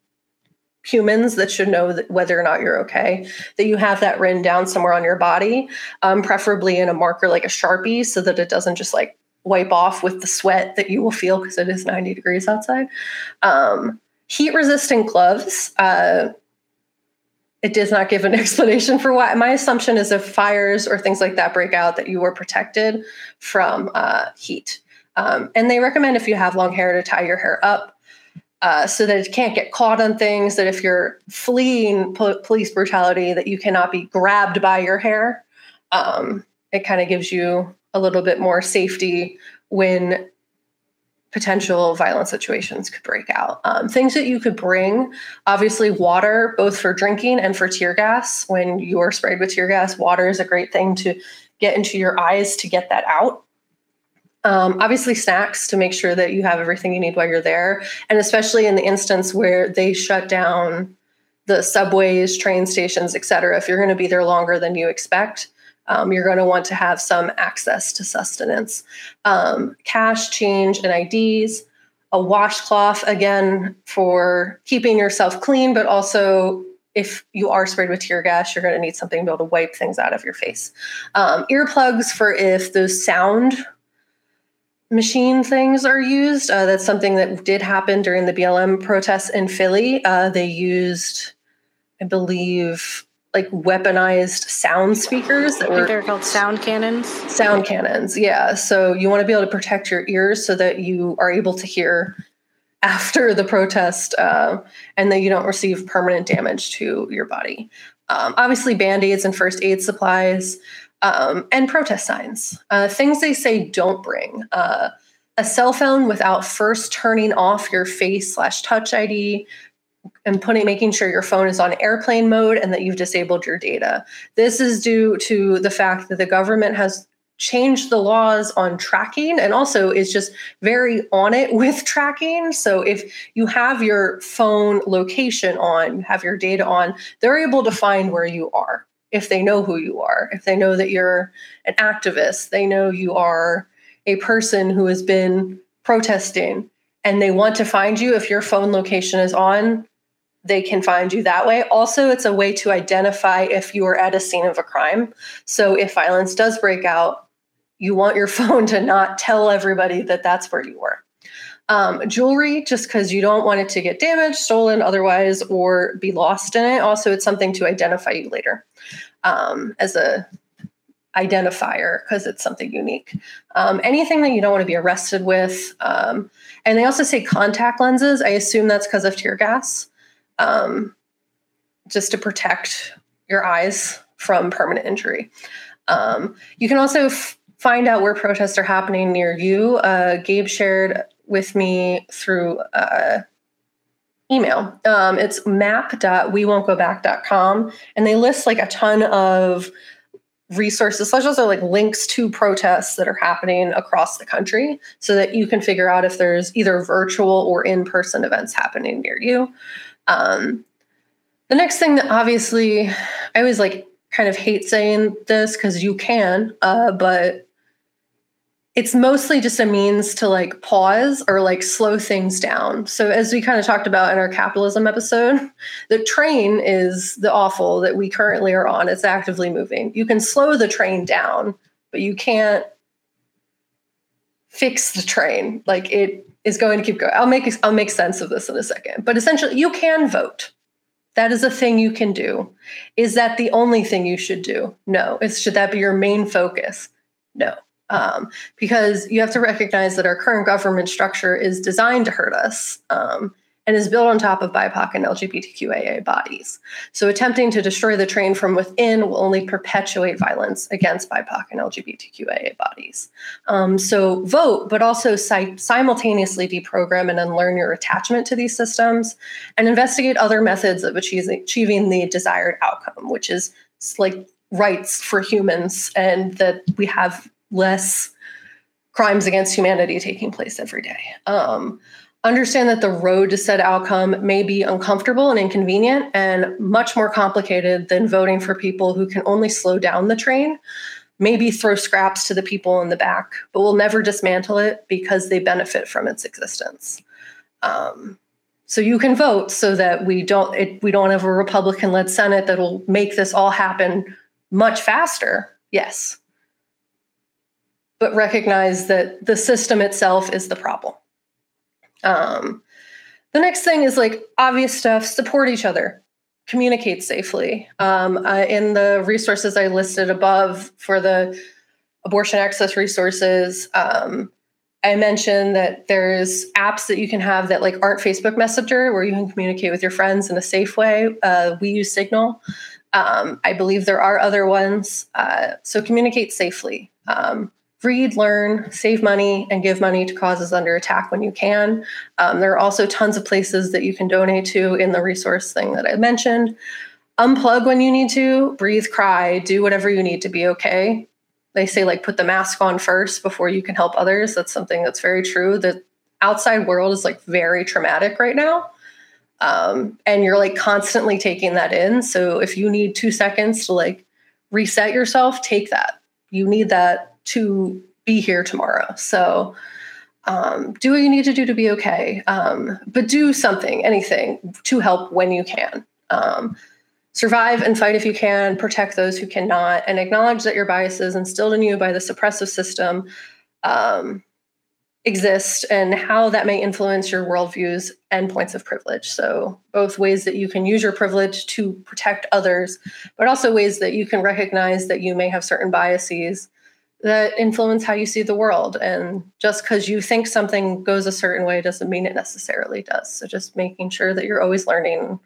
humans that should know that whether or not you're okay, that you have that written down somewhere on your body, um, preferably in a marker like a Sharpie, so that it doesn't just like wipe off with the sweat that you will feel because it is ninety degrees outside. Um, heat-resistant gloves. Uh, It does not give an explanation for why. My assumption is if fires or things like that break out, that you are protected from uh, heat. Um, and they recommend, if you have long hair, to tie your hair up uh, so that it can't get caught on things, that if you're fleeing po- police brutality, that you cannot be grabbed by your hair. Um, it kind of gives you a little bit more safety when potential violent situations could break out. Um, things that you could bring, obviously water, both for drinking and for tear gas. When you are sprayed with tear gas, water is a great thing to get into your eyes to get that out. Um, obviously snacks, to make sure that you have everything you need while you're there. And especially in the instance where they shut down the subways, train stations, et cetera, if you're going to be there longer than you expect, Um, you're going to want to have some access to sustenance, um, cash, change, and I Ds, a washcloth, again, for keeping yourself clean, but also if you are sprayed with tear gas, you're going to need something to be able to wipe things out of your face. Um, earplugs for if those sound machine things are used. Uh, that's something that did happen during the B L M protests in Philly. Uh, they used, I believe, like weaponized sound speakers that were, I think they're called sound cannons. Sound cannons, yeah. So you want to be able to protect your ears so that you are able to hear after the protest, uh, and that you don't receive permanent damage to your body. Um, obviously, Band-Aids and first aid supplies, um, and protest signs. Uh, things they say don't bring. Uh, a cell phone without first turning off your face slash touch I D, and putting, making sure your phone is on airplane mode and that you've disabled your data. This is due to the fact that the government has changed the laws on tracking, and also is just very on it with tracking. So if you have your phone location on, you have your data on, they're able to find where you are. If they know who you are, if they know that you're an activist, they know you are a person who has been protesting, and they want to find you. If your phone location is on, they can find you that way. Also, it's a way to identify if you are at a scene of a crime. So if violence does break out, you want your phone to not tell everybody that that's where you were. Um, jewelry, just because you don't want it to get damaged, stolen otherwise, or be lost in it. Also, it's something to identify you later, um, as a identifier, because it's something unique. Um, anything that you don't want to be arrested with. Um, and they also say contact lenses. I assume that's because of tear gas. Um, just to protect your eyes from permanent injury. Um, you can also f- find out where protests are happening near you. Uh, Gabe shared with me through uh, email. Um, it's map dot we won't go back dot com, and they list like a ton of resources, such as like links to protests that are happening across the country, so that you can figure out if there's either virtual or in-person events happening near you. Um, The next thing that obviously, I always like kind of hate saying this because you can, uh, but it's mostly just a means to like pause or like slow things down. So as we kind of talked about in our capitalism episode, the train is the offal that we currently are on. It's actively moving. You can slow the train down, but you can't fix the train. Like it is going to keep going. I'll make, I'll make sense of this in a second, but essentially you can vote. That is a thing you can do. Is that the only thing you should do? No. Is, should that be your main focus? No. Um, because you have to recognize that our current government structure is designed to hurt us, um, and is built on top of B I P O C and L G B T Q I A bodies. So attempting to destroy the train from within will only perpetuate violence against B I P O C and L G B T Q I A bodies. Um, so vote, but also si- simultaneously deprogram and unlearn your attachment to these systems, and investigate other methods of achieving, achieving the desired outcome, which is like rights for humans, and that we have less crimes against humanity taking place every day. Um, Understand that the road to said outcome may be uncomfortable and inconvenient and much more complicated than voting for people who can only slow down the train, maybe throw scraps to the people in the back, but will never dismantle it because they benefit from its existence. Um, so you can vote so that we don't it, we don't have a Republican-led Senate that will make this all happen much faster. Yes. But recognize that the system itself is the problem. Um, the next thing is like obvious stuff, support each other, communicate safely. Um, uh, in the resources I listed above for the abortion access resources, um, I mentioned that there's apps that you can have that like aren't Facebook Messenger where you can communicate with your friends in a safe way. Uh, we use Signal. Um, I believe there are other ones. Uh, so communicate safely. Um, Read, learn, save money, and give money to causes under attack when you can. Um, there are also tons of places that you can donate to in the resource thing that I mentioned. Unplug when you need to, breathe, cry, do whatever you need to be okay. They say like put the mask on first before you can help others. That's something that's very true. The outside world is like very traumatic right now. Um, and you're like constantly taking that in. So if you need two seconds to like reset yourself, take that. You need that to be here tomorrow. So um, do what you need to do to be okay, um, but do something, anything to help when you can. Um, survive and fight if you can, protect those who cannot, and acknowledge that your biases instilled in you by the suppressive system um, exist and how that may influence your worldviews and points of privilege. So both ways that you can use your privilege to protect others, but also ways that you can recognize that you may have certain biases that influence how you see the world. And just because you think something goes a certain way doesn't mean it necessarily does. So just making sure that you're always learning,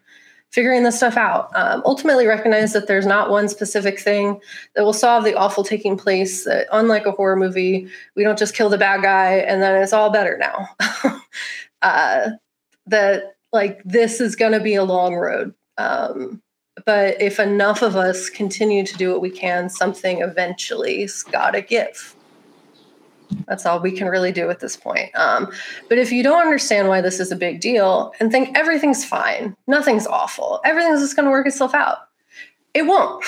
figuring this stuff out. Um, ultimately recognize that there's not one specific thing that will solve the awful taking place. That unlike a horror movie, we don't just kill the bad guy and then it's all better now. uh, that like this is going to be a long road. Um, But if enough of us continue to do what we can, something eventually's got to give. That's all we can really do at this point. Um, but if you don't understand why this is a big deal and think everything's fine, nothing's awful, everything's just going to work itself out, it won't,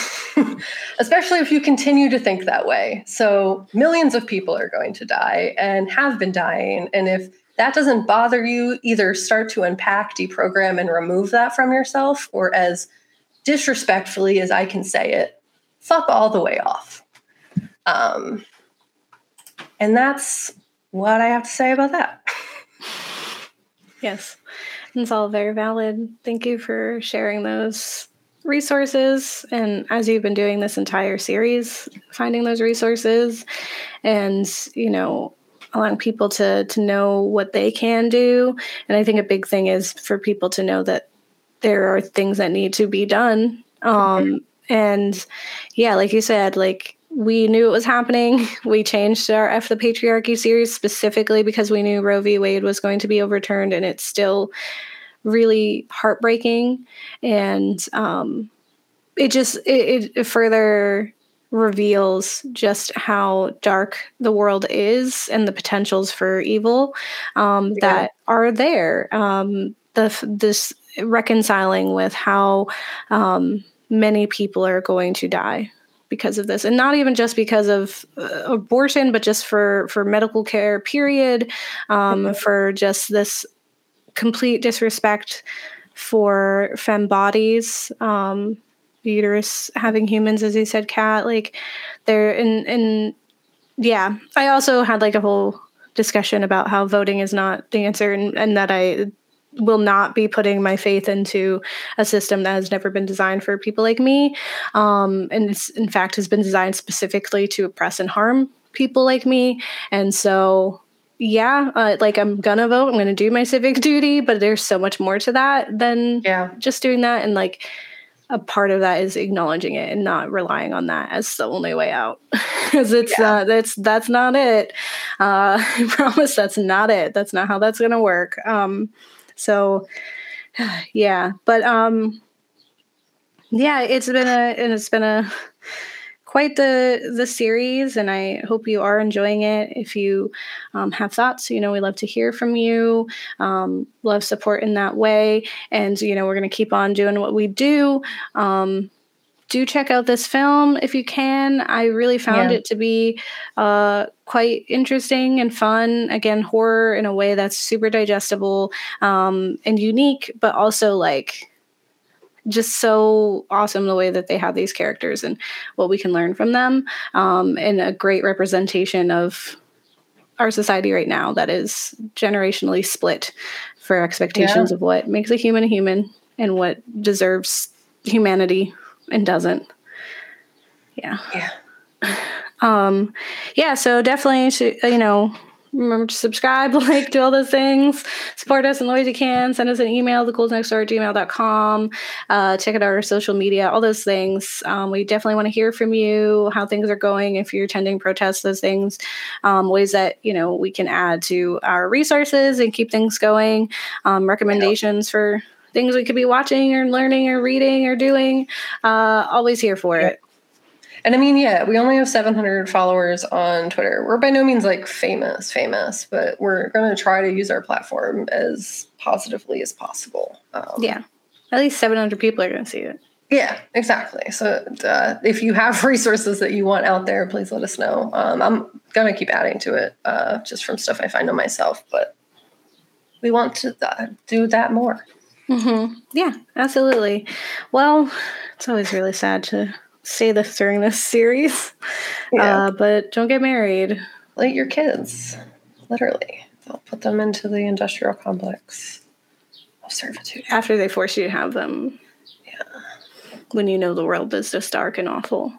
especially if you continue to think that way. So millions of people are going to die and have been dying. And if that doesn't bother you, either start to unpack, deprogram, and remove that from yourself, or as disrespectfully as I can say it, fuck all the way off. Um, and that's what I have to say about that. Yes, it's all very valid. Thank you for sharing those resources. And as you've been doing this entire series, finding those resources and, you know, allowing people to, to know what they can do. And I think a big thing is for people to know that there are things that need to be done. Um, and yeah, like you said, like we knew it was happening. We changed our F the Patriarchy series specifically because we knew Roe v. Wade was going to be overturned, and it's still really heartbreaking. And um, it just, it, it further reveals just how dark the world is and the potentials for evil um, yeah. that are there. Um, the, this, reconciling with how um, many people are going to die because of this, and not even just because of uh, abortion, but just for, for medical care, period, um, mm-hmm. for just this complete disrespect for femme bodies, um, uterus having humans, as you said, Kat, like they're in, in, yeah. I also had like a whole discussion about how voting is not the answer, and, and that I will not be putting my faith into a system that has never been designed for people like me. Um, and it's, in fact, has been designed specifically to oppress and harm people like me. And so, yeah, uh, like I'm going to vote, I'm going to do my civic duty, but there's so much more to that than yeah. just doing that. And like a part of that is acknowledging it and not relying on that as the only way out. Because it's yeah. uh, that's that's not it. Uh, I promise that's not it. That's not how that's going to work. Um, so, yeah. But, um, yeah, it's been a, and it's been a, quite the the series, and I hope you are enjoying it. If you um, have thoughts, you know, we love to hear from you, um, love support in that way. And, you know, we're going to keep on doing what we do. Um, do check out this film if you can. I really found yeah. it to be uh, quite interesting and fun. Again, horror in a way that's super digestible um, and unique, but also like just so awesome the way that they have these characters and what we can learn from them, um, and a great representation of our society right now that is generationally split for expectations yeah. of what makes a human a human and what deserves humanity and doesn't. Yeah. Yeah. Um, yeah. So definitely, you know, remember to subscribe, like, do all those things. Support us in the ways you can. Send us an email, the ghouls next door at gmail dot com. Uh, check out our social media, all those things. Um, we definitely want to hear from you, how things are going, if you're attending protests, those things, um, ways that, you know, we can add to our resources and keep things going, um, recommendations yeah. for things we could be watching or learning or reading or doing. Uh, always here for yeah. it. And I mean, yeah, we only have seven hundred followers on Twitter. We're by no means like famous, famous, but we're going to try to use our platform as positively as possible. Um, yeah. At least seven hundred people are going to see it. Yeah, exactly. So uh, if you have resources that you want out there, please let us know. Um, I'm going to keep adding to it uh, just from stuff I find on myself, but we want to uh, do that more. Mm-hmm. Yeah, absolutely. Well, it's always really sad to say this during this series, yeah. uh, but don't get married. Let your kids, literally, they'll put them into the industrial complex of servitude after they force you to have them. Yeah, when you know the world is just dark and awful.